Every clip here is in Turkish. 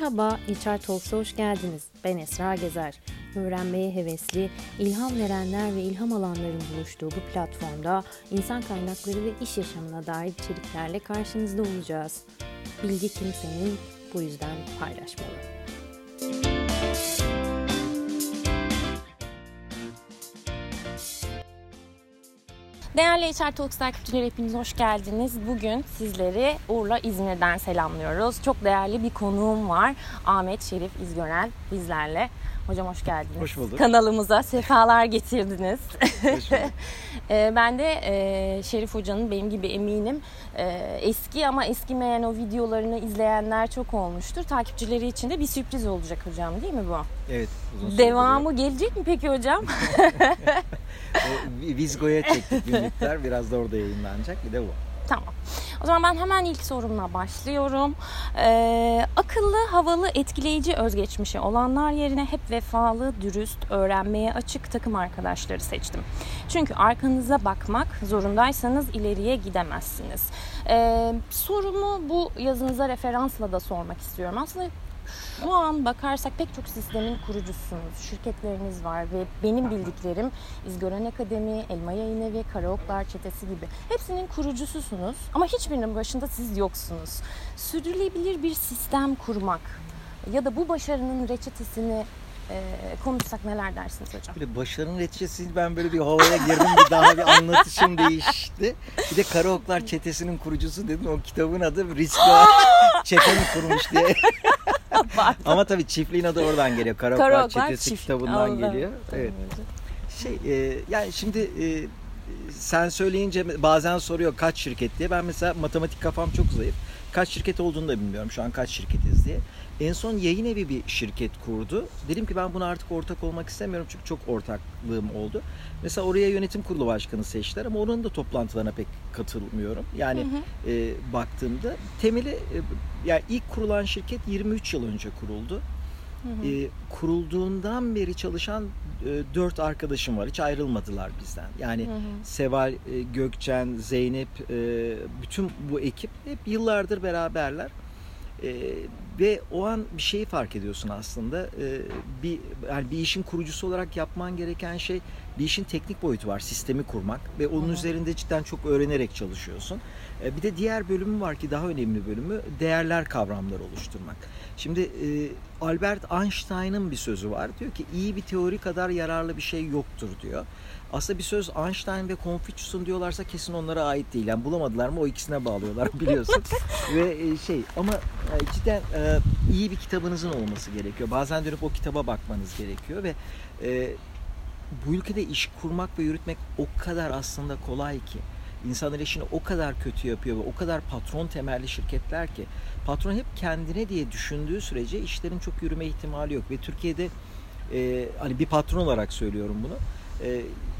Merhaba, HR Talks'a hoş geldiniz. Ben Esra Gezer. Öğrenmeye hevesli, ilham verenler ve ilham alanların buluştuğu bu platformda insan kaynakları ve iş yaşamına dair içeriklerle karşınızda olacağız. Bilgi kimsenin, bu yüzden paylaşmalı. Değerli HR Talks takipçileri, hepiniz hoş geldiniz. Bugün sizleri Urla, İzmir'den selamlıyoruz. Çok değerli bir konuğum var. Ahmet Şerif İzgören bizlerle. Hocam hoş geldiniz. Hoş bulduk. Kanalımıza sefalar getirdiniz. Hoş bulduk. Ben de Şerif Hoca'nın, benim gibi eminim, eski ama eskimeyen o videolarını izleyenler çok olmuştur. Takipçileri için de bir sürpriz olacak hocam, değil mi bu? Evet. Devamı gelecek mi peki hocam? Visgo'ya çektik bir miktar. Biraz da orada yayınlanacak. Bir de bu. Tamam. O zaman ben hemen ilk sorumla başlıyorum. Akıllı, havalı, etkileyici özgeçmişi olanlar yerine hep vefalı, dürüst, öğrenmeye açık takım arkadaşları seçtim. Çünkü arkanıza bakmak zorundaysanız ileriye gidemezsiniz. Sorumu bu yazınıza referansla da sormak istiyorum. Aslında şu an bakarsak pek çok sistemin kurucusunuz, şirketleriniz var ve benim bildiklerim İzgören Akademi, Elma Yayınevi, Karaoklar Çetesi gibi. Hepsinin kurucususunuz ama hiçbirinin başında siz yoksunuz. Sürdürülebilir bir sistem kurmak ya da bu başarının reçetesini konuşsak neler dersiniz hocam? Böyle başarının reçetesini, ben böyle bir havaya girdim, bir daha bir anlatışım değişti. Bir de Karaoklar Çetesi'nin kurucusu dedim, o kitabın adı Riskli Çeteni Kurmuş diye. Ama tabii çiftliğin adı oradan geliyor. Karaoklar Çetesi kitabından geliyor. Evet. Yani şimdi sen söyleyince bazen soruyor kaç şirket diye. Ben mesela matematik kafam çok zayıf. Kaç şirket olduğunu da bilmiyorum, şu an kaç şirketiz diye. En son yayınevi bir şirket kurdu. Dedim ki ben buna artık ortak olmak istemiyorum çünkü çok ortaklığım oldu. Mesela oraya yönetim kurulu başkanı seçtiler ama onun da toplantılarına pek katılmıyorum. Yani baktığımda temeli, yani ilk kurulan şirket 23 yıl önce kuruldu. Kurulduğundan beri çalışan 4 arkadaşım var. Hiç ayrılmadılar bizden. Yani Seval, Gökçen, Zeynep, bütün bu ekip hep yıllardır beraberler. Ve o an bir şeyi fark ediyorsun aslında. Bir işin kurucusu olarak yapman gereken şey, bir işin teknik boyutu var, sistemi kurmak ve onun üzerinde cidden çok öğrenerek çalışıyorsun. Bir de diğer bölümü var ki daha önemli bölümü, değerler, kavramları oluşturmak. Şimdi Albert Einstein'ın bir sözü var, diyor ki iyi bir teori kadar yararlı bir şey yoktur diyor. Aslında bir söz, Einstein ve Confucius'un diyorlarsa kesin onlara ait değil. Yani bulamadılar mı o ikisine bağlıyorlar, biliyorsun. Ve ama cidden iyi bir kitabınızın olması gerekiyor. Bazen dönüp o kitaba bakmanız gerekiyor ve bu ülkede iş kurmak ve yürütmek o kadar aslında kolay ki. İnsanlar işini o kadar kötü yapıyor ve o kadar patron temelli şirketler ki. Patron hep kendine diye düşündüğü sürece işlerin çok yürüme ihtimali yok. Ve Türkiye'de hani bir patron olarak söylüyorum bunu.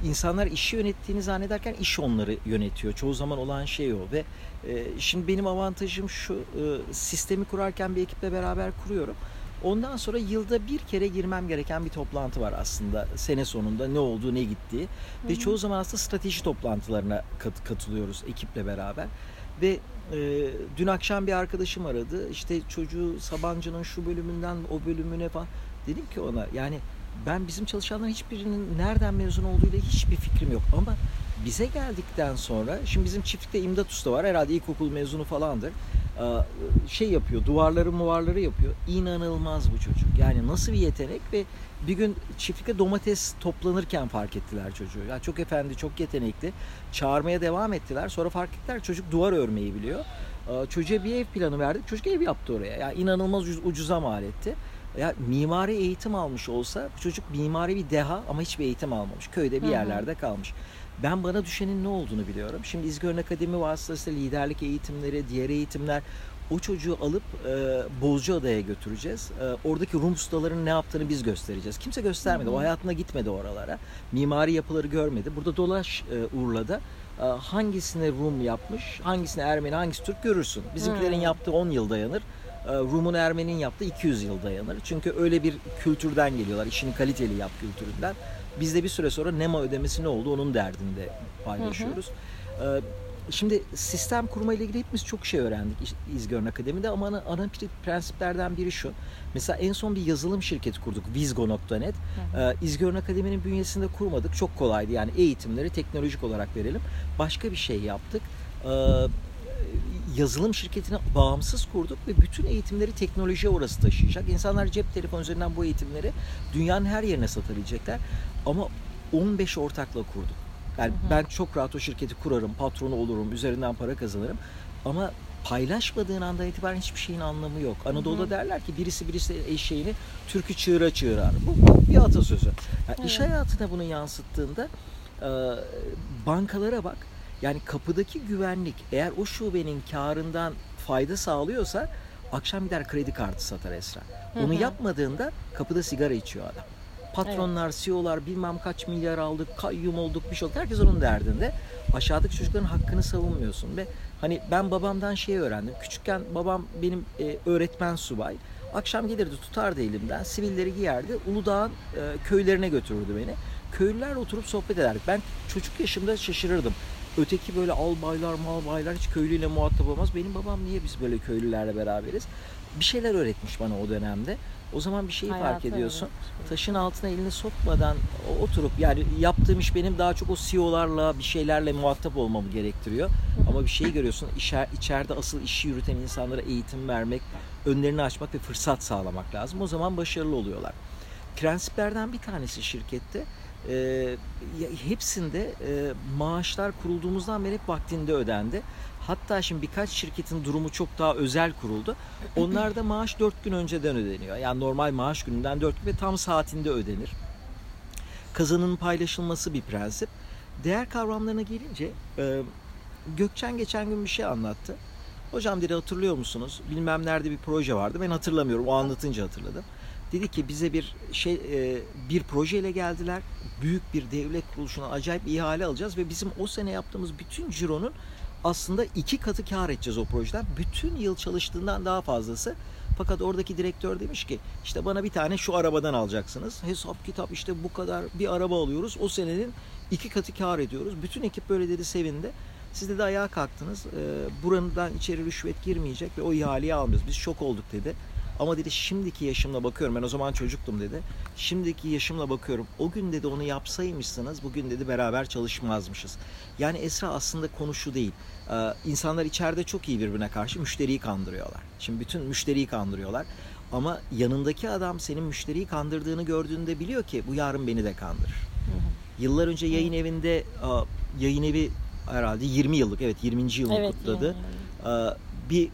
İnsanlar işi yönettiğini zannederken iş onları yönetiyor. Çoğu zaman olan şey o ve şimdi benim avantajım şu, sistemi kurarken bir ekiple beraber kuruyorum. Ondan sonra yılda bir kere girmem gereken bir toplantı var aslında. Sene sonunda ne olduğu, ne gittiği ve çoğu zaman aslında strateji toplantılarına katılıyoruz ekiple beraber. Ve dün akşam bir arkadaşım aradı, işte çocuğu Sabancı'nın şu bölümünden o bölümüne falan. Dedim ki ona, yani ben bizim çalışanların hiçbirinin nereden mezun olduğuyla hiçbir fikrim yok ama bize geldikten sonra, şimdi bizim çiftlikte İmdat Usta var, herhalde ilkokul mezunu falandır, yapıyor, duvarları yapıyor. İnanılmaz bu çocuk, yani nasıl bir yetenek. Ve bir gün çiftlikte domates toplanırken fark ettiler çocuğu, yani çok efendi, çok yetenekli, çağırmaya devam ettiler, sonra fark ettiler çocuk duvar örmeyi biliyor. Çocuğa bir ev planı verdik, çocuk ev yaptı oraya, yani inanılmaz ucuza mal etti. Ya mimari eğitim almış olsa bu çocuk mimari bir deha ama hiçbir eğitim almamış. Köyde bir yerlerde kalmış. Ben bana düşenin ne olduğunu biliyorum. Şimdi İzgören Akademi vasıtasıyla liderlik eğitimleri, diğer eğitimler, o çocuğu alıp Bozcaada'ya götüreceğiz. Oradaki Rum ustalarının ne yaptığını biz göstereceğiz. Kimse göstermedi. O hayatına gitmedi oralara. Mimari yapıları görmedi. Burada dolaş Urla'da. Hangisine Rum yapmış, hangisine Ermeni, hangisi Türk görürsün. Bizimkilerin yaptığı 10 yıl dayanır. Rum'un, Ermeni'nin yaptığı 200 yıl dayanır. Çünkü öyle bir kültürden geliyorlar. İşini kaliteli yap kültüründen. Biz de bir süre sonra NEMA ödemesi ne oldu onun derdinde paylaşıyoruz. Şimdi sistem kurma ile ilgili hepimiz çok şey öğrendik İzgören Akademi'de ama ana prensiplerden biri şu. Mesela en son bir yazılım şirketi kurduk, visgo.net. İzgören Akademi'nin bünyesinde kurmadık. Çok kolaydı yani, eğitimleri teknolojik olarak verelim. Başka bir şey yaptık. Yazılım şirketini bağımsız kurduk ve bütün eğitimleri teknolojiye orası taşıyacak. İnsanlar cep telefonu üzerinden bu eğitimleri dünyanın her yerine satabilecekler. Ama 15 ortakla kurduk. Yani ben çok rahat o şirketi kurarım, patronu olurum, üzerinden para kazanırım. Ama paylaşmadığın andan itibaren hiçbir şeyin anlamı yok. Anadolu'da derler ki birisi eşeğini türkü çığıra çığırar. Bu bir atasözü. Yani iş hayatına bunu yansıttığında bankalara bak. Yani kapıdaki güvenlik eğer o şubenin karından fayda sağlıyorsa akşam gider kredi kartı satar Esra. Onu yapmadığında kapıda sigara içiyor adam. Patronlar, CEO'lar bilmem kaç milyar aldık, kayyum olduk, bir şey olduk. Herkes onun derdinde. Aşağıdaki çocukların hakkını savunmuyorsun. Ve hani ben babamdan şey öğrendim. Küçükken babam benim öğretmen subay. Akşam gelirdi, tutardı elimden, sivilleri giyerdi, Uludağ'ın köylerine götürürdü beni. Köylülerle oturup sohbet ederdik. Ben çocuk yaşımda şaşırırdım. Öteki böyle albaylar, malbaylar hiç köylüyle muhatap olmaz. Benim babam niye biz böyle köylülerle beraberiz? Bir şeyler öğretmiş bana o dönemde. O zaman bir şeyi fark ediyorsun. Evet. Taşın altına elini sokmadan oturup, yani yaptığım iş benim daha çok o CEO'larla bir şeylerle muhatap olmamı gerektiriyor. Ama bir şeyi görüyorsun, içeride asıl işi yürüten insanlara eğitim vermek, önlerini açmak ve fırsat sağlamak lazım. O zaman başarılı oluyorlar. Prensiplerden bir tanesi şirkette. Hepsinde maaşlar kurulduğumuzdan beri hep vaktinde ödendi. Hatta şimdi birkaç şirketin durumu çok daha özel kuruldu. Onlarda maaş 4 gün önceden ödeniyor. Yani normal maaş gününden 4 gün ve tam saatinde ödenir. Kazanın paylaşılması bir prensip. Değer kavramlarına gelince Gökçen geçen gün bir şey anlattı. Hocam dedi, hatırlıyor musunuz? Bilmem nerede bir proje vardı. Ben hatırlamıyorum. O anlatınca hatırladım. Dedi ki bize bir projeyle geldiler. Büyük bir devlet kuruluşuna acayip ihale alacağız ve bizim o sene yaptığımız bütün cironun aslında 2 katı kar edeceğiz o projeden. Bütün yıl çalıştığından daha fazlası. Fakat oradaki direktör demiş ki işte bana bir tane şu arabadan alacaksınız. Hesap kitap, işte bu kadar bir araba alıyoruz. O senenin 2 katı kar ediyoruz. Bütün ekip böyle dedi, sevindi. Siz de ayağa kalktınız. Buradan içeri rüşvet girmeyecek ve o ihaleyi almıyoruz. Biz şok olduk dedi. Ama dedi şimdiki yaşımla bakıyorum, ben o zaman çocuktum dedi. Şimdiki yaşımla bakıyorum, o gün dedi onu yapsaymışsınız bugün dedi beraber çalışmazmışız. Yani Esra aslında konu şu değil. İnsanlar içeride çok iyi birbirine karşı, müşteriyi kandırıyorlar. Şimdi bütün müşteriyi kandırıyorlar. Ama yanındaki adam senin müşteriyi kandırdığını gördüğünde biliyor ki bu yarın beni de kandırır. Yıllar önce yayın evinde, yayın evi herhalde 20 yıllık, evet 20. yılını kutladı. Bir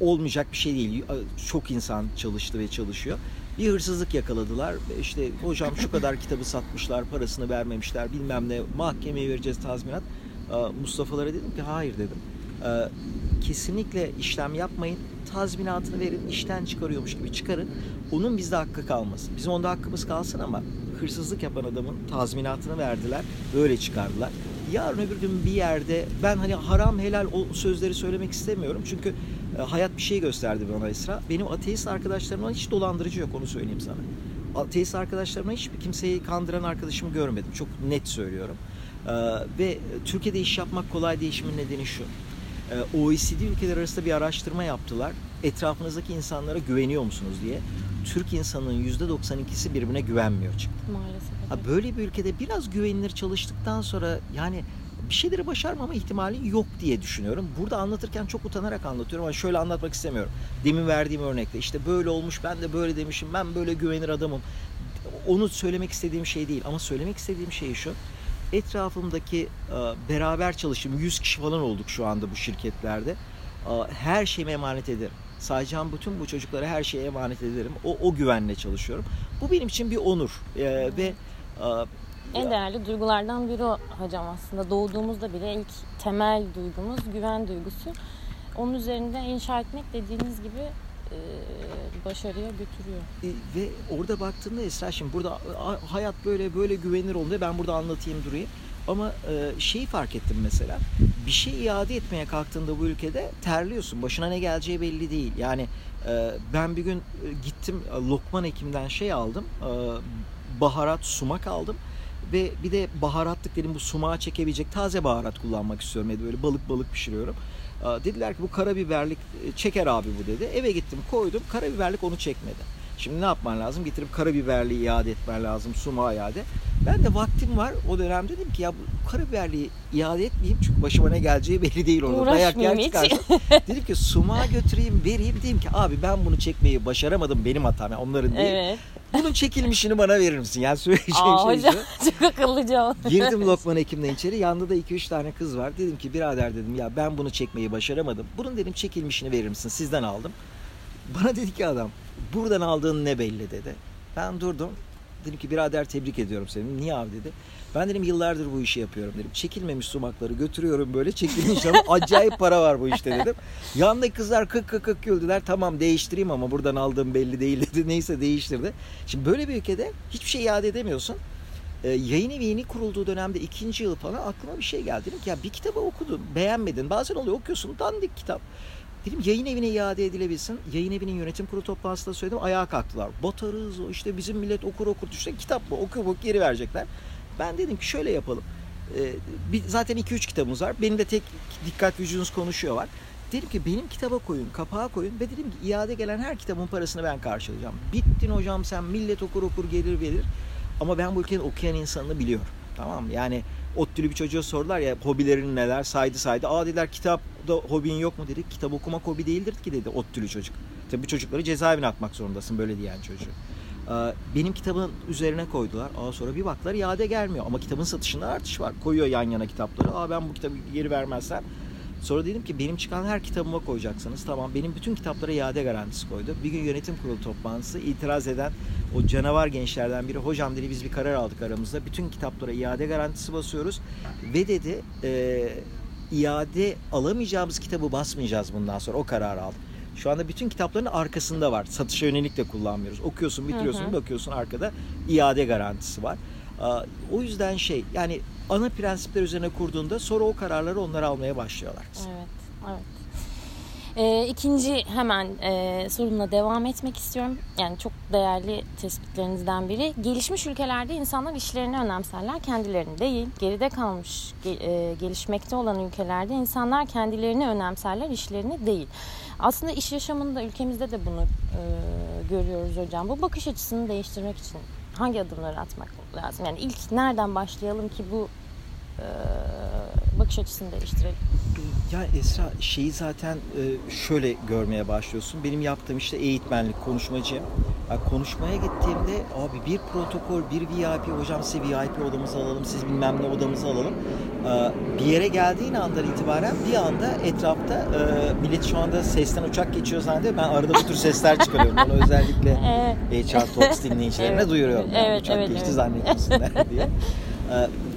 olmayacak bir şey değil. Çok insan çalıştı ve çalışıyor. Bir hırsızlık yakaladılar. İşte hocam şu kadar kitabı satmışlar, parasını vermemişler, bilmem ne, mahkemeye vereceğiz tazminat. Mustafa'lara dedim ki hayır dedim. Kesinlikle işlem yapmayın. Tazminatını verin. İşten çıkarıyormuş gibi çıkarın. Onun bizde hakkı kalmasın. Bizim onda hakkımız kalsın ama hırsızlık yapan adamın tazminatını verdiler. Böyle çıkardılar. Yarın öbür gün bir yerde ben hani haram helal o sözleri söylemek istemiyorum. Çünkü hayat bir şey gösterdi bana Esra. Benim ateist arkadaşlarımdan hiç dolandırıcı yok, onu söyleyeyim sana. Ateist arkadaşlarımdan hiçbir kimseyi kandıran arkadaşımı görmedim. Çok net söylüyorum. Ve Türkiye'de iş yapmak kolay değişimin nedeni şu. OECD ülkeler arasında bir araştırma yaptılar. Etrafınızdaki insanlara güveniyor musunuz diye. Türk insanının %92'si birbirine güvenmiyor çıktı. Maalesef. Ha, böyle bir ülkede biraz güvenilir çalıştıktan sonra yani bir şeyleri başarmama ihtimali yok diye düşünüyorum. Burada anlatırken çok utanarak anlatıyorum ama şöyle anlatmak istemiyorum. Demin verdiğim örnekte işte böyle olmuş, ben de böyle demişim, ben böyle güvenir adamım. Onu söylemek istediğim şey değil ama söylemek istediğim şey şu. Etrafımdaki beraber çalıştığım 100 kişi falan olduk şu anda bu şirketlerde. Her şeyime emanet ederim. Sayacağım bütün bu çocuklara her şeye emanet ederim. O güvenle çalışıyorum. Bu benim için bir onur. Ve en değerli duygulardan biri o hocam aslında. Doğduğumuzda bile ilk temel duygumuz güven duygusu. Onun üzerinde inşa etmek dediğiniz gibi başarıya götürüyor. Ve orada baktığımda Esra, şimdi burada hayat böyle güvenir oldu. Ben burada anlatayım durayım. Ama şeyi fark ettim mesela. Bir şey iade etmeye kalktığında bu ülkede terliyorsun. Başına ne geleceği belli değil. Yani ben bir gün gittim Lokman Hekim'den şey aldım. Baharat, sumak aldım. Ve bir de baharatlık dedim, bu sumağa çekebilecek taze baharat kullanmak istiyorum dedi. Böyle balık pişiriyorum. Dediler ki bu karabiberlik çeker abi bu dedi. Eve gittim koydum, karabiberlik onu çekmedi. Şimdi ne yapman lazım? Getirip karabiberliği iade etmen lazım, sumağa iade. Ben de vaktim var o dönem, dedim ki ya karabiberliği iade etmeyeyim çünkü başıma ne geleceği belli değil orada. Dayak yer çıkarsın. Dedim ki sumağa götüreyim, vereyim, diyeyim ki abi ben bunu çekmeyi başaramadım, benim hatam yani, onların değil. Evet. Bunun çekilmişini bana verir misin? Yani söyleyeceğim şey hocam, çok akıllıca. Girdim Lokman Hekim'den içeri, yanında da 2-3 tane kız var. Dedim ki birader dedim ya ben bunu çekmeyi başaramadım. Bunun dedim çekilmişini verir misin? Sizden aldım. Bana dedi ki adam, buradan aldığın ne belli dedi. Ben durdum. Dedim ki birader tebrik ediyorum seni. Niye abi dedi. Ben dedim yıllardır bu işi yapıyorum dedim. Çekilmemiş sumakları götürüyorum böyle, çekilmiş ama acayip para var bu işte dedim. Yandaki kızlar kık güldüler. Tamam değiştireyim ama buradan aldığım belli değil dedi. Neyse değiştirdi. Şimdi böyle bir ülkede hiçbir şey iade edemiyorsun. Yayınevi yeni kurulduğu dönemde 2. yıl falan aklıma bir şey geldi. Dedim ki ya bir kitabı okudun beğenmedin. Bazen oluyor okuyorsun dandik kitap. Dedim yayın evine iade edilebilsin. Yayın evinin yönetim kurulu toplantısında söyledim. Ayağa kalktılar. Batarız o işte bizim millet okur işte kitap mı okur geri verecekler. Ben dedim ki şöyle yapalım. Zaten 2-3 kitabımız var. Benim de tek dikkat vücudunuz konuşuyor var. Dedim ki benim kitaba koyun, kapağa koyun ve dedim ki iade gelen her kitabın parasını ben karşılayacağım. Bittin hocam sen, millet okur gelir ama ben bu ülkenin okuyan insanını biliyorum. Tamam mı? Yani ODTÜ'lü bir çocuğa sordular ya hobilerin neler, saydı. Aa dediler kitapta hobin yok mu dedi. Kitap okumak hobi değildir ki dedi ODTÜ'lü çocuk. Tabii bu çocukları cezaevine atmak zorundasın böyle diyen çocuğu. Benim kitabın üzerine koydular. Aa sonra bir baktılar iade gelmiyor. Ama kitabın satışında artış var. Koyuyor yan yana kitapları. Aa ben bu kitabı geri vermezsem. Sonra dedim ki benim çıkan her kitabıma koyacaksınız. Tamam benim bütün kitaplara iade garantisi koydu. Bir gün yönetim kurulu toplantısı itiraz eden o canavar gençlerden biri hocam dedi biz bir karar aldık aramızda. Bütün kitaplara iade garantisi basıyoruz. Ve dedi iade alamayacağımız kitabı basmayacağız bundan sonra, o kararı aldık. Şu anda bütün kitapların arkasında var. Satışa yönelik de kullanmıyoruz. Okuyorsun bitiriyorsun bakıyorsun arkada iade garantisi var. O yüzden şey yani ana prensipler üzerine kurduğunda sonra o kararları onlar almaya başlıyorlar. Evet. İkinci hemen sorumla devam etmek istiyorum. Yani çok değerli tespitlerinizden biri. Gelişmiş ülkelerde insanlar işlerini önemserler, kendilerini değil. Geride kalmış gelişmekte olan ülkelerde insanlar kendilerini önemserler, işlerini değil. Aslında iş yaşamında ülkemizde de bunu görüyoruz hocam. Bu bakış açısını değiştirmek için hangi adımları atmak lazım? Yani ilk nereden başlayalım ki bu bakış açısını değiştirelim? Ya Esra şeyi zaten şöyle görmeye başlıyorsun. Benim yaptığım işte eğitmenlik, konuşmacıyım. Yani konuşmaya gittiğimde abi bir protokol, bir VIP, hocam size VIP odamızı alalım, siz bilmem ne odamızı alalım. Bir yere geldiğin andan itibaren bir anda etrafta millet şu anda sesten uçak geçiyor zannediyor. Ben arada bu tür sesler çıkarıyorum. Onu özellikle HR Talks dinleyicilerine duyuruyorum. Yani evet, uçak geçti zannetmesinler diye.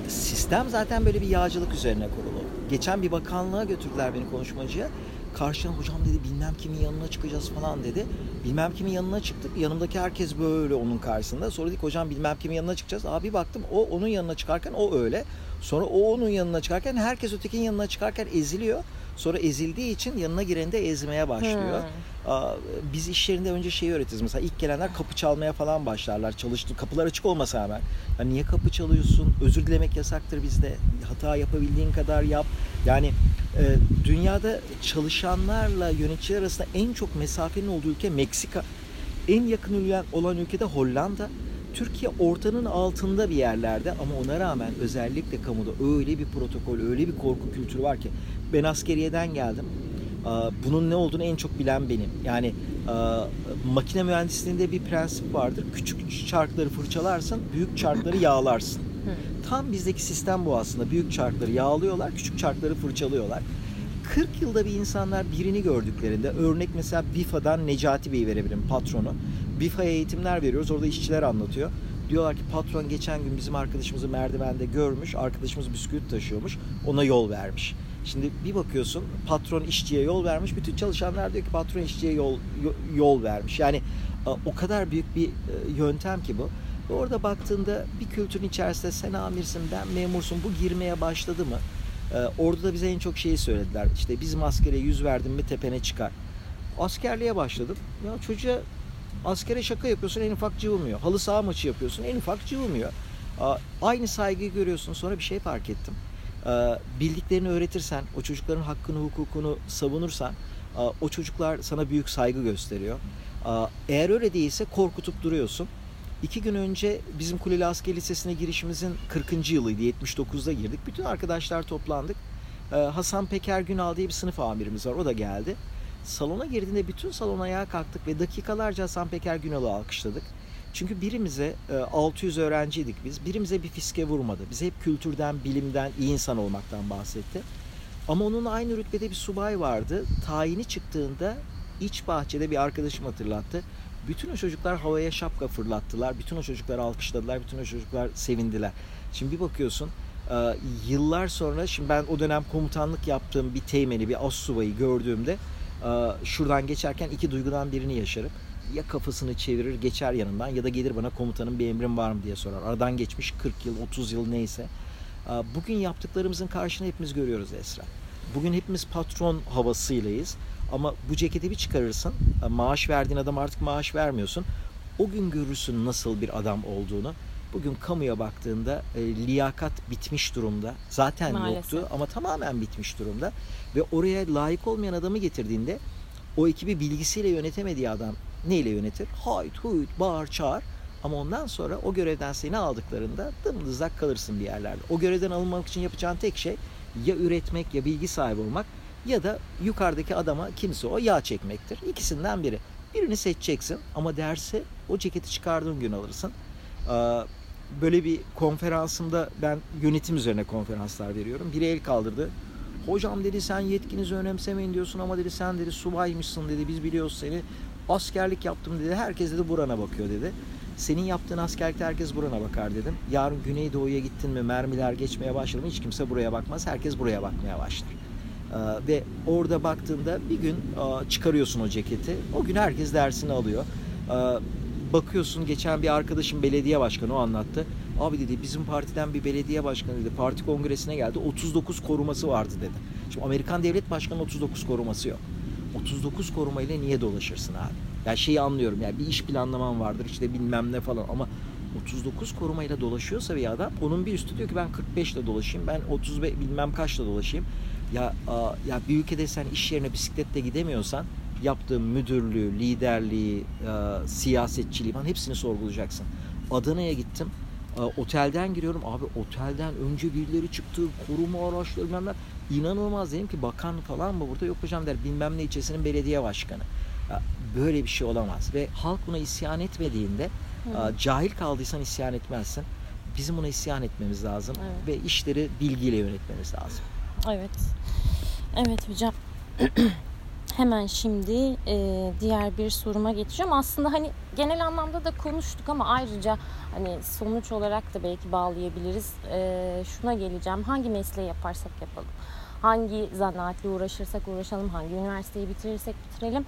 Sistem zaten böyle bir yağcılık üzerine kurulu. Geçen bir bakanlığa götürdüler beni konuşmacıya. Karşıdan hocam dedi bilmem kimin yanına çıkacağız falan dedi. Bilmem kimin yanına çıktık. Yanımdaki herkes böyle onun karşısında. Sonra dedik hocam bilmem kimin yanına çıkacağız. Abi baktım o onun yanına çıkarken o öyle. Sonra o onun yanına çıkarken herkes ötekinin yanına çıkarken eziliyor. Sonra ezildiği için yanına gireni de ezmeye başlıyor. Biz iş yerinde önce şeyi öğretiriz. Mesela ilk gelenler kapı çalmaya falan başlarlar. Kapılar açık olmasa hemen. Yani niye kapı çalıyorsun? Özür dilemek yasaktır bizde. Hata yapabildiğin kadar yap. Yani dünyada çalışanlarla yöneticiler arasında en çok mesafenin olduğu ülke Meksika. En yakın olan ülke de Hollanda. Türkiye ortanın altında bir yerlerde ama ona rağmen özellikle kamuda öyle bir protokol, öyle bir korku kültürü var ki. Ben askeriyeden geldim. Bunun ne olduğunu en çok bilen benim. Yani makine mühendisliğinde bir prensip vardır. Küçük çarkları fırçalarsın, büyük çarkları yağlarsın. Tam bizdeki sistem bu aslında. Büyük çarkları yağlıyorlar, küçük çarkları fırçalıyorlar. 40 yılda bir insanlar birini gördüklerinde, örnek mesela BİFA'dan Necati Bey'i verebilirim, patronu. BİFA'ya eğitimler veriyoruz, orada işçiler anlatıyor. Diyorlar ki patron geçen gün bizim arkadaşımızı merdivende görmüş, arkadaşımız bisküvit taşıyormuş, ona yol vermiş. Şimdi bir bakıyorsun patron işçiye yol vermiş, bütün çalışanlar diyor ki patron işçiye yol vermiş. Yani o kadar büyük bir yöntem ki bu. Ve orada baktığında bir kültürün içerisinde sen amirsin, ben memursun, bu girmeye başladı mı? Ordu'da bize en çok şeyi söylediler. İşte bizim askere 100 verdin mi tepene çıkar. Askerliğe başladım. Ya çocuğa askere şaka yapıyorsun en ufak cıvılmıyor. Halı saha maçı yapıyorsun en ufak cıvılmıyor. Aynı saygıyı görüyorsun. Sonra bir şey fark ettim. Bildiklerini öğretirsen, o çocukların hakkını, hukukunu savunursan o çocuklar sana büyük saygı gösteriyor. Eğer öyle değilse korkutup duruyorsun. 2 gün önce bizim Kuleli Asker Lisesi'ne girişimizin 40. yılıydı. 79'da girdik. Bütün arkadaşlar toplandık. Hasan Peker Günal diye bir sınıf amirimiz var. O da geldi. Salona girdiğinde bütün salon ayağa kalktık ve dakikalarca Hasan Peker Günal'ı alkışladık. Çünkü birimize, 600 öğrenciydik biz, birimize bir fiske vurmadı. Bize hep kültürden, bilimden, iyi insan olmaktan bahsetti. Ama onun aynı rütbede bir subay vardı. Tayini çıktığında iç bahçede bir arkadaşım hatırlattı. Bütün o çocuklar havaya şapka fırlattılar, bütün o çocuklar alkışladılar, bütün o çocuklar sevindiler. Şimdi bir bakıyorsun, yıllar sonra, şimdi ben o dönem komutanlık yaptığım bir teğmeni, bir assubayı gördüğümde şuradan geçerken 2 duygudan birini yaşarım. Ya kafasını çevirir geçer yanından ya da gelir bana komutanım bir emrim var mı diye sorar. Aradan geçmiş 40 yıl, 30 yıl neyse. Bugün yaptıklarımızın karşını hepimiz görüyoruz Esra. Bugün hepimiz patron havasıylayız. Ama bu ceketi bir çıkarırsın, maaş verdiğin adam artık maaş vermiyorsun. O gün görürsün nasıl bir adam olduğunu. Bugün kamuya baktığında liyakat bitmiş durumda. Zaten maalesef yoktu ama tamamen bitmiş durumda. Ve oraya layık olmayan adamı getirdiğinde o ekibi bilgisiyle yönetemediği adam neyle yönetir? Hayt, huyt, bağır, çağır. Ama ondan sonra o görevden seni aldıklarında dımdızlak kalırsın bir yerlerde. O görevden alınmamak için yapacağın tek şey ya üretmek ya bilgi sahibi olmak ya da yukarıdaki adama kimse o yağ çekmektir. İkisinden biri. Birini seçeceksin ama dersi o ceketi çıkardığın gün alırsın. Böyle bir konferansımda ben yönetim üzerine konferanslar veriyorum. Biri el kaldırdı. Hocam dedi sen yetkinizi önemsemeyin diyorsun ama dedi sen dedi subaymışsın dedi biz biliyoruz seni. Askerlik yaptım dedi. Herkes dedi burana bakıyor dedi. Senin yaptığın askerlikte herkes burana bakar dedim. Yarın Güneydoğu'ya gittin mi mermiler geçmeye başladı mı hiç kimse buraya bakmaz. Herkes buraya bakmaya başlar. Ve orada baktığında bir gün çıkarıyorsun o ceketi. O gün herkes dersini alıyor. Bakıyorsun geçen bir arkadaşım belediye başkanı o anlattı. Abi dedi bizim partiden bir belediye başkanı dedi. Parti kongresine geldi. 39 koruması vardı dedi. Şimdi Amerikan devlet başkanı 39 koruması yok. 39 korumayla niye dolaşırsın abi? Ya şeyi anlıyorum ya bir iş planlaman vardır işte bilmem ne falan ama 39 korumayla dolaşıyorsa bir adam onun bir üstü diyor ki ben 45'le dolaşayım ben 35 bilmem kaçla dolaşayım. Ya bir ülkede sen iş yerine bisikletle gidemiyorsan yaptığın müdürlüğü, liderliği, siyasetçiliği falan hepsini sorgulayacaksın. Adana'ya gittim. Otelden giriyorum. Abi otelden önce birileri çıktı. Koruma araçları bilmem ne. İnanılmaz dedim ki bakan falan mı burada? Yok hocam der bilmem ne ilçesinin belediye başkanı. Ya, böyle bir şey olamaz. Ve halk buna isyan etmediğinde cahil kaldıysan isyan etmezsin. Bizim buna isyan etmemiz lazım. Evet. Ve işleri bilgiyle yönetmemiz lazım. Evet. Evet hocam. Hemen şimdi diğer bir soruma geçeceğim. Aslında hani genel anlamda da konuştuk ama ayrıca hani sonuç olarak da belki bağlayabiliriz. Şuna geleceğim. Hangi mesleği yaparsak yapalım. Hangi zanaatle uğraşırsak uğraşalım. Hangi üniversiteyi bitirirsek bitirelim.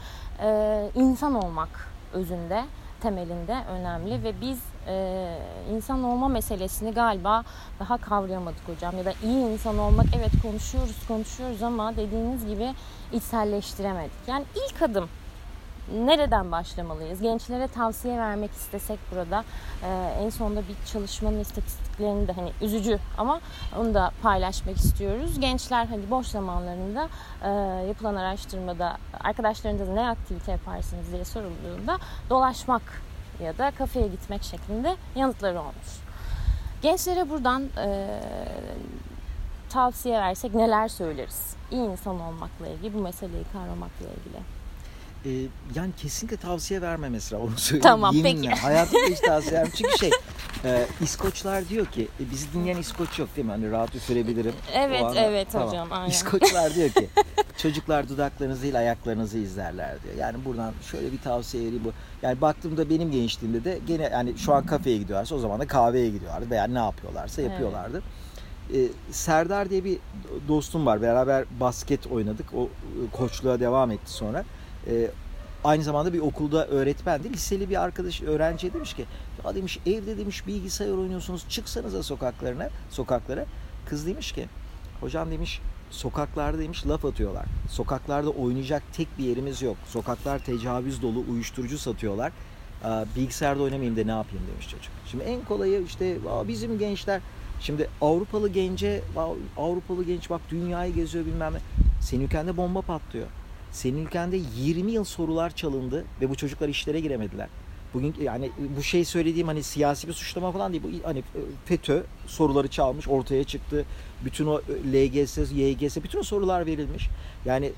İnsan olmak özünde, temelinde önemli ve biz insan olma meselesini galiba daha kavrayamadık hocam ya da iyi insan olmak evet konuşuyoruz ama dediğiniz gibi içselleştiremedik. Yani ilk adım nereden başlamalıyız? Gençlere tavsiye vermek istesek burada en sonunda bir çalışmanın istatistiklerini de hani üzücü ama onu da paylaşmak istiyoruz. Gençler hani boş zamanlarında yapılan araştırmada arkadaşlarınızla ne aktivite yaparsınız diye sorulduğunda dolaşmak ya da kafeye gitmek şeklinde yanıtları olmuş. Gençlere buradan tavsiye versek neler söyleriz? İyi insan olmakla ilgili, bu meseleyi kavramakla ilgili. Yani kesinlikle tavsiye verme mesela onu söyleyeyim. Tamam yeminle. Peki. Hayatımda hiç tavsiye vermem. Çünkü İskoçlar diyor ki bizi dinleyen İskoç yok değil mi? Hani rahat üfürebilirim. Evet tamam. Hocam aynen. İskoçlar diyor ki çocuklar dudaklarınızı değil ayaklarınızı izlerler diyor. Yani buradan şöyle bir tavsiye vereyim. Yani baktığımda benim gençliğimde de gene yani şu an kafeye gidiyorlarsa o zaman da kahveye gidiyorlardı veya ne yapıyorlarsa yapıyorlardı. Evet. Serdar diye bir dostum var. Beraber basket oynadık. O koçluğa devam etti sonra. Aynı zamanda bir okulda öğretmendi. Liseli bir arkadaş öğrenciye demiş ki ya demiş evde demiş bilgisayar oynuyorsunuz çıksanıza sokaklara. Kız demiş ki hocam demiş sokaklarda demiş laf atıyorlar. Sokaklarda oynayacak tek bir yerimiz yok. Sokaklar tecavüz dolu uyuşturucu satıyorlar. bilgisayarda oynamayayım da ne yapayım demiş çocuk. Şimdi en kolayı işte bizim gençler, şimdi Avrupalı gence, Avrupalı genç bak dünyayı geziyor bilmem ne. Senin ülkende bomba patlıyor. Senin ülkende 20 yıl sorular çalındı ve bu çocuklar işlere giremediler. Bugün yani bu şey söylediğim hani siyasi bir suçlama falan değil. Bu hani FETÖ soruları çalmış, ortaya çıktı. Bütün o LGS, YGS bütün o sorular verilmiş. Yani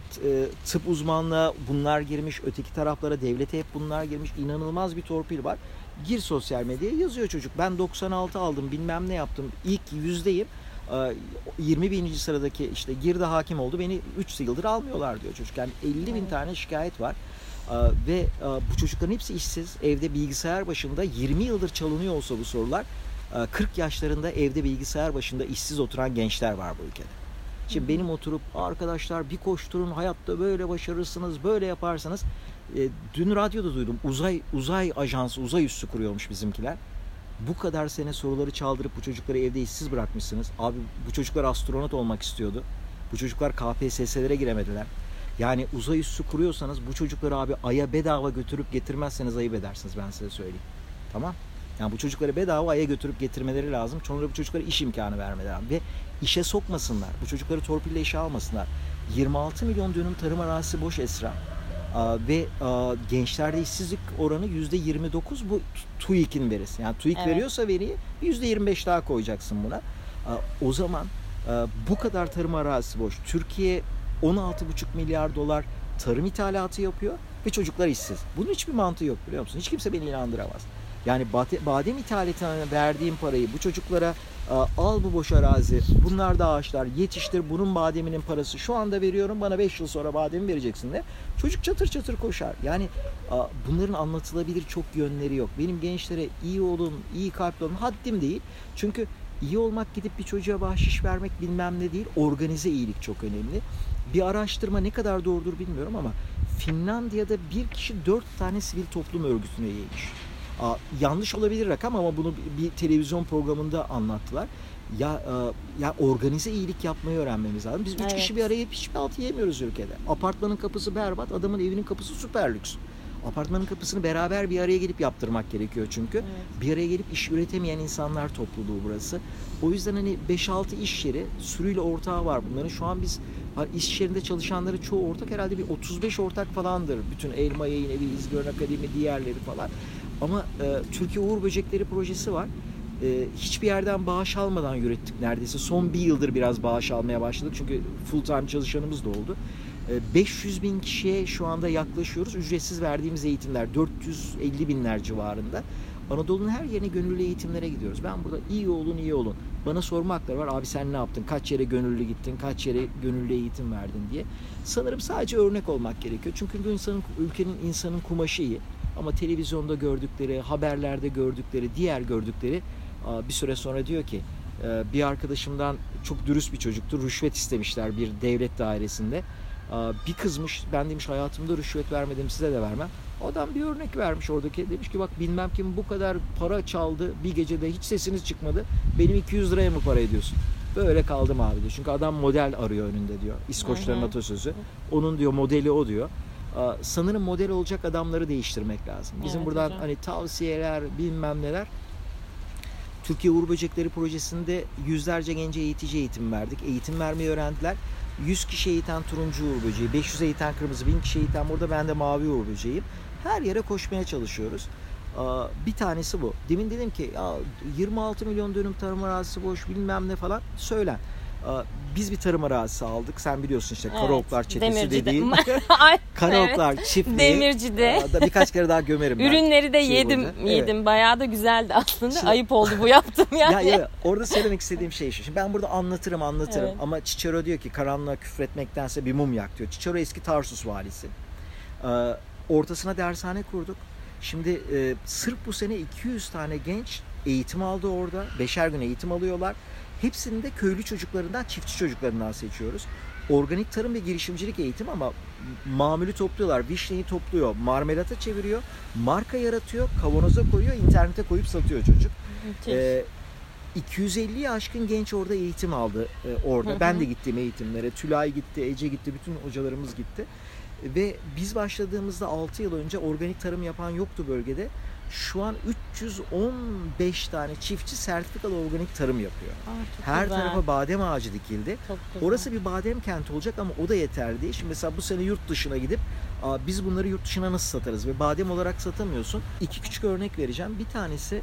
tıp uzmanlığı bunlar girmiş, öteki taraflara, devlete hep bunlar girmiş. İnanılmaz bir torpil var. Gir sosyal medyaya, yazıyor çocuk. Ben 96 aldım, bilmem ne yaptım. İlk yüzdeyim. 21. sıradaki işte Girde hakim oldu. Beni 3 yıldır almıyorlar diyor çocuk. Yani 50.000 tane şikayet var. Ve bu çocukların hepsi işsiz. Evde bilgisayar başında 20 yıldır çalınıyor olsa bu sorular, 40 yaşlarında evde bilgisayar başında işsiz oturan gençler var bu ülkede. Şimdi benim oturup arkadaşlar bir koşturun, hayatta böyle başarırsınız, böyle yaparsanız. Dün radyoda duydum, uzay ajansı, uzay üssü kuruyormuş bizimkiler. Bu kadar sene soruları çaldırıp bu çocukları evde işsiz bırakmışsınız. Abi bu çocuklar astronot olmak istiyordu. Bu çocuklar KPSS'lere giremediler. Yani uzay üssü kuruyorsanız bu çocukları abi Ay'a bedava götürüp getirmezseniz ayıp edersiniz, ben size söyleyeyim. Tamam? Yani bu çocukları bedava Ay'a götürüp getirmeleri lazım. Sonra bu çocuklara iş imkanı vermeleri lazım. Ve işe sokmasınlar. Bu çocukları torpille işe almasınlar. 26 milyon dönüm tarım arazisi boş Esra. Ve gençlerde işsizlik oranı %29, bu TÜİK'in verisi. Yani TÜİK veriyorsa veriyi %25 daha koyacaksın buna. O zaman bu kadar tarım arazisi boş. Türkiye 16,5 milyar dolar tarım ithalatı yapıyor ve çocuklar işsiz. Bunun hiçbir mantığı yok, biliyor musun? Hiç kimse beni inandıramaz. Yani badem ithalatına verdiğim parayı bu çocuklara al, bu boş arazi, bunlar da ağaçlar, yetiştir, bunun bademinin parası şu anda veriyorum, bana 5 yıl sonra bademi vereceksin de çocuk çatır çatır koşar. Yani bunların anlatılabilir çok yönleri yok. Benim gençlere iyi olun, iyi kalpli olun haddim değil. Çünkü iyi olmak gidip bir çocuğa bahşiş vermek bilmem ne değil. Organize iyilik çok önemli. Bir araştırma, ne kadar doğrudur bilmiyorum ama Finlandiya'da bir kişi 4 tane sivil toplum örgütüne üyeymiş. Yanlış olabilir rakam ama bunu bir televizyon programında anlattılar. Ya organize iyilik yapmayı öğrenmemiz lazım. Biz 3 kişi bir araya hiçbir alt yiyemiyoruz ülkede. Apartmanın kapısı berbat, adamın evinin kapısı süper lüks. Apartmanın kapısını beraber bir araya gelip yaptırmak gerekiyor çünkü. Evet. Bir araya gelip iş üretemeyen insanlar topluluğu burası. O yüzden hani 5-6 iş yeri, sürüyle ortağı var bunların. Şu an biz iş yerinde çalışanları çoğu ortak, herhalde bir 35 ortak falandır. Bütün Elma Yayınevi, İzgören Akademi, diğerleri falan. Ama Türkiye Uğur Böcekleri Projesi var. Hiçbir yerden bağış almadan yürüttük neredeyse. Son bir yıldır biraz bağış almaya başladık. Çünkü full time çalışanımız da oldu. 500 bin kişiye şu anda yaklaşıyoruz. Ücretsiz verdiğimiz eğitimler 450 binler civarında. Anadolu'nun her yerine gönüllü eğitimlere gidiyoruz. Ben burada iyi olun, iyi olun. Bana sormaklar var. Abi sen ne yaptın? Kaç yere gönüllü gittin? Kaç yere gönüllü eğitim verdin diye. Sanırım sadece örnek olmak gerekiyor. Çünkü ülkenin insanın kumaşı iyi. Ama televizyonda gördükleri, haberlerde gördükleri, diğer gördükleri bir süre sonra diyor ki, bir arkadaşımdan, çok dürüst bir çocuktu, rüşvet istemişler bir devlet dairesinde. Bir kızmış, ben demiş hayatımda rüşvet vermedim, size de vermem. Adam bir örnek vermiş oradaki, demiş ki bak bilmem kim bu kadar para çaldı, bir gecede hiç sesiniz çıkmadı, benim 200 liraya mı para ediyorsun? Böyle kaldım abi diyor. Çünkü adam model arıyor önünde diyor. İskoçların atasözü. Onun diyor modeli o diyor. Sanırım model olacak adamları değiştirmek lazım. Bizim buradan hocam, hani tavsiyeler, bilmem neler. Türkiye Uğur Böcekleri Projesi'nde yüzlerce gence eğitici eğitim verdik. Eğitim vermeyi öğrendiler. 100 kişi eğiten turuncu uğur böceği, 500 eğiten kırmızı, 1000 kişi eğiten burada, ben de mavi uğur böceğiyim. Her yere koşmaya çalışıyoruz. Bir tanesi bu. Demin dedim ki ya 26 milyon dönüm tarım arazisi boş bilmem ne falan söylen. Biz bir tarım arazisi aldık. Sen biliyorsun işte Karaoklar Çetesi dediğin. Karaoklar çiftliği. Demirci'de. Birkaç kere daha gömerim ben. Ürünleri de yedim. Evet. Bayağı da güzeldi aslında. Şimdi, ayıp oldu bu yaptım yani. Ya, orada söylemek istediğim şey şu. Şimdi ben burada anlatırım evet, ama Çiçero diyor ki karanlığa küfretmektense bir mum yak diyor. Çiçero eski Tarsus valisi. Ortasına dershane kurduk. Şimdi sırf bu sene 200 tane genç eğitim aldı orada. 5'er gün eğitim alıyorlar. Hepsini de köylü çocuklarından, çiftçi çocuklarından seçiyoruz. Organik tarım ve girişimcilik eğitimi, ama mamülü topluyorlar, vişneyi topluyor, marmelata çeviriyor, marka yaratıyor, kavanoza koyuyor, internete koyup satıyor çocuk. 250'yi aşkın genç orada eğitim aldı orada. Ben de gittim eğitimlere. Tülay gitti, Ece gitti, bütün hocalarımız gitti. Ve biz başladığımızda 6 yıl önce organik tarım yapan yoktu bölgede. şu an 315 tane çiftçi sertifikalı organik tarım yapıyor. Her güzel. Tarafa badem ağacı dikildi. Orası bir badem kenti olacak ama o da yeterli değil. Şimdi mesela bu sene yurt dışına gidip biz bunları yurt dışına nasıl satarız ve badem olarak satamıyorsun. İki küçük örnek vereceğim. Bir tanesi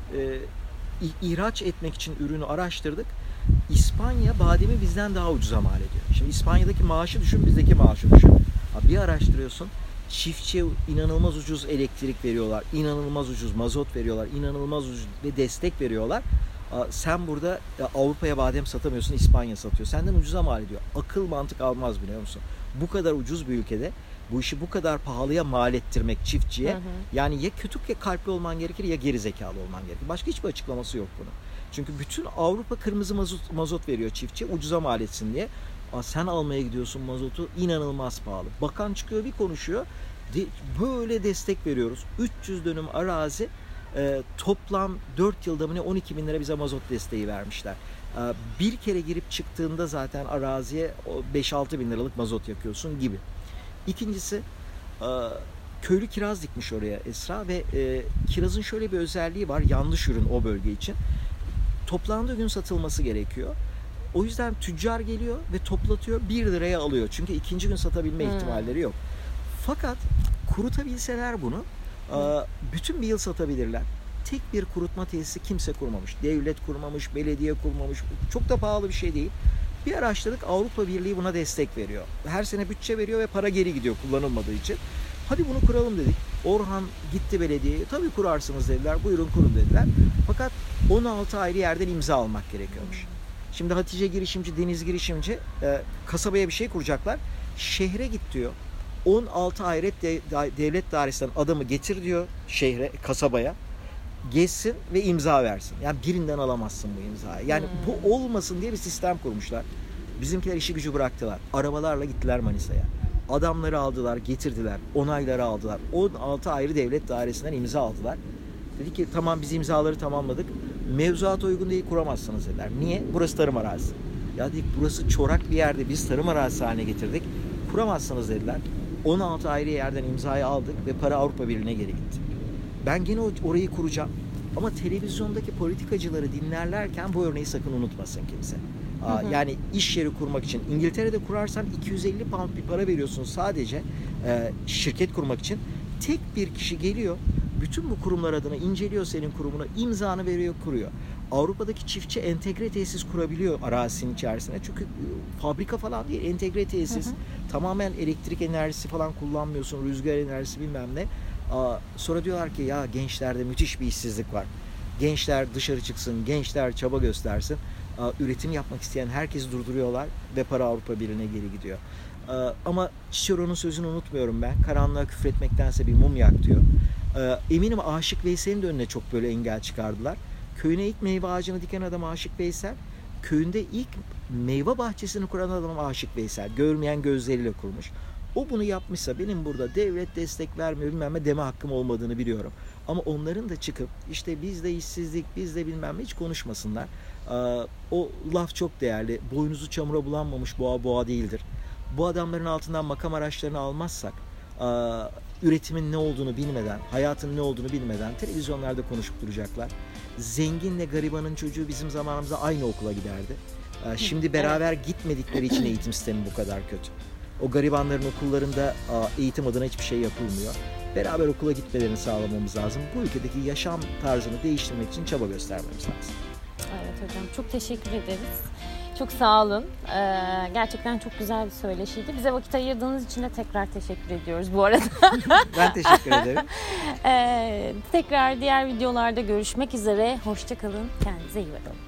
ihraç etmek için ürünü araştırdık. İspanya bademi bizden daha ucuza mal ediyor. Şimdi İspanya'daki maaşı düşün, bizdeki maaşı düşün. Bir araştırıyorsun. Çiftçiye inanılmaz ucuz elektrik veriyorlar, inanılmaz ucuz mazot veriyorlar, inanılmaz ucuz ve destek veriyorlar. Sen burada Avrupa'ya badem satamıyorsun, İspanya satıyor. Senden ucuza mal ediyor. Akıl mantık almaz biliyor musun? Bu kadar ucuz bir ülkede bu işi bu kadar pahalıya mal ettirmek çiftçiye. Hı hı. Yani ya kötü ya kalpli olman gerekir ya geri zekalı olman gerekir. Başka hiçbir açıklaması yok bunun. Çünkü bütün Avrupa kırmızı mazot veriyor çiftçiye ucuza mal etsin diye. Sen almaya gidiyorsun mazotu, inanılmaz pahalı. Bakan çıkıyor bir konuşuyor, böyle destek veriyoruz. 300 dönüm arazi toplam 4 yılda mı ne 12 bin lira bize mazot desteği vermişler. Bir kere girip çıktığında zaten araziye 5-6 bin liralık mazot yakıyorsun gibi. İkincisi köylü kiraz dikmiş oraya Esra ve kirazın şöyle bir özelliği var, yanlış ürün o bölge için. Toplandığı gün satılması gerekiyor. O yüzden tüccar geliyor ve toplatıyor, 1 liraya alıyor. Çünkü ikinci gün satabilme ihtimalleri yok. Fakat kurutabilseler bunu bütün bir yıl satabilirler. Tek bir kurutma tesisi kimse kurmamış. Devlet kurmamış, belediye kurmamış. Çok da pahalı bir şey değil. Bir araştırdık, Avrupa Birliği buna destek veriyor. Her sene bütçe veriyor ve para geri gidiyor kullanılmadığı için. Hadi bunu kuralım dedik. Orhan gitti belediyeye. Tabii kurarsınız dediler. Buyurun kurun dediler. Fakat 16 ayrı yerden imza almak gerekiyormuş. Şimdi Hatice girişimci, Deniz girişimci kasabaya bir şey kuracaklar. Şehre git diyor. 16 ayrı devlet dairesinden adamı getir diyor şehre, kasabaya. Gezsin ve imza versin. Yani birinden alamazsın bu imzayı. Yani bu olmasın diye bir sistem kurmuşlar. Bizimkiler işi gücü bıraktılar. Arabalarla gittiler Manisa'ya. Adamları aldılar, getirdiler. Onayları aldılar. 16 ayrı devlet dairesinden imza aldılar. Dedi ki tamam biz imzaları tamamladık. Mevzuata uygun değil kuramazsınız dediler. Niye? Burası tarım arazisi. Ya dedik burası çorak bir yerde biz tarım arazisi haline getirdik. Kuramazsınız dediler. 16 ayrı yerden imzayı aldık ve para Avrupa Birliği'ne geri gitti. Ben gene orayı kuracağım. Ama televizyondaki politikacıları dinlerlerken bu örneği sakın unutmasın kimse. Hı hı. Yani iş yeri kurmak için İngiltere'de kurarsan 250 pound bir para veriyorsun sadece şirket kurmak için. Tek bir kişi geliyor. Bütün bu kurumlar adına inceliyor senin kurumuna, imzanı veriyor, kuruyor. Avrupa'daki çiftçi entegre tesis kurabiliyor arazinin içerisine. Çünkü fabrika falan değil, entegre tesis. Hı hı. Tamamen elektrik enerjisi falan kullanmıyorsun, rüzgar enerjisi bilmem ne. Sonra diyorlar ki ya gençlerde müthiş bir işsizlik var. Gençler dışarı çıksın, gençler çaba göstersin. Üretim yapmak isteyen herkesi durduruyorlar ve para Avrupa Birliği'ne geri gidiyor. Ama Çiçero'nun sözünü unutmuyorum ben. Karanlığa küfretmektense bir mum yak diyor. Eminim Aşık Veysel'in de önüne çok böyle engel çıkardılar. Köyüne ilk meyve ağacını diken adam Aşık Veysel. Köyünde ilk meyve bahçesini kuran adam Aşık Veysel. Görmeyen gözleriyle kurmuş. O bunu yapmışsa benim burada devlet destek vermiyor bilmem ne deme hakkım olmadığını biliyorum. Ama onların da çıkıp işte bizde işsizlik, bizde bilmem ne hiç konuşmasınlar. O laf çok değerli. Boynuzu çamura bulanmamış boğa boğa değildir. Bu adamların altından makam araçlarını almazsak üretimin ne olduğunu bilmeden, hayatın ne olduğunu bilmeden televizyonlarda konuşup duracaklar. Zenginle garibanın çocuğu bizim zamanımızda aynı okula giderdi. Şimdi beraber gitmedikleri için eğitim sistemi bu kadar kötü. O garibanların okullarında eğitim adına hiçbir şey yapılmıyor. Beraber okula gitmelerini sağlamamız lazım. Bu ülkedeki yaşam tarzını değiştirmek için çaba göstermemiz lazım. Evet hocam, çok teşekkür ederiz. Çok sağ olun. Gerçekten çok güzel bir söyleşiydi. Bize vakit ayırdığınız için de tekrar teşekkür ediyoruz bu arada. Ben teşekkür ederim. Tekrar diğer videolarda görüşmek üzere. Hoşça kalın. Kendinize iyi bakın.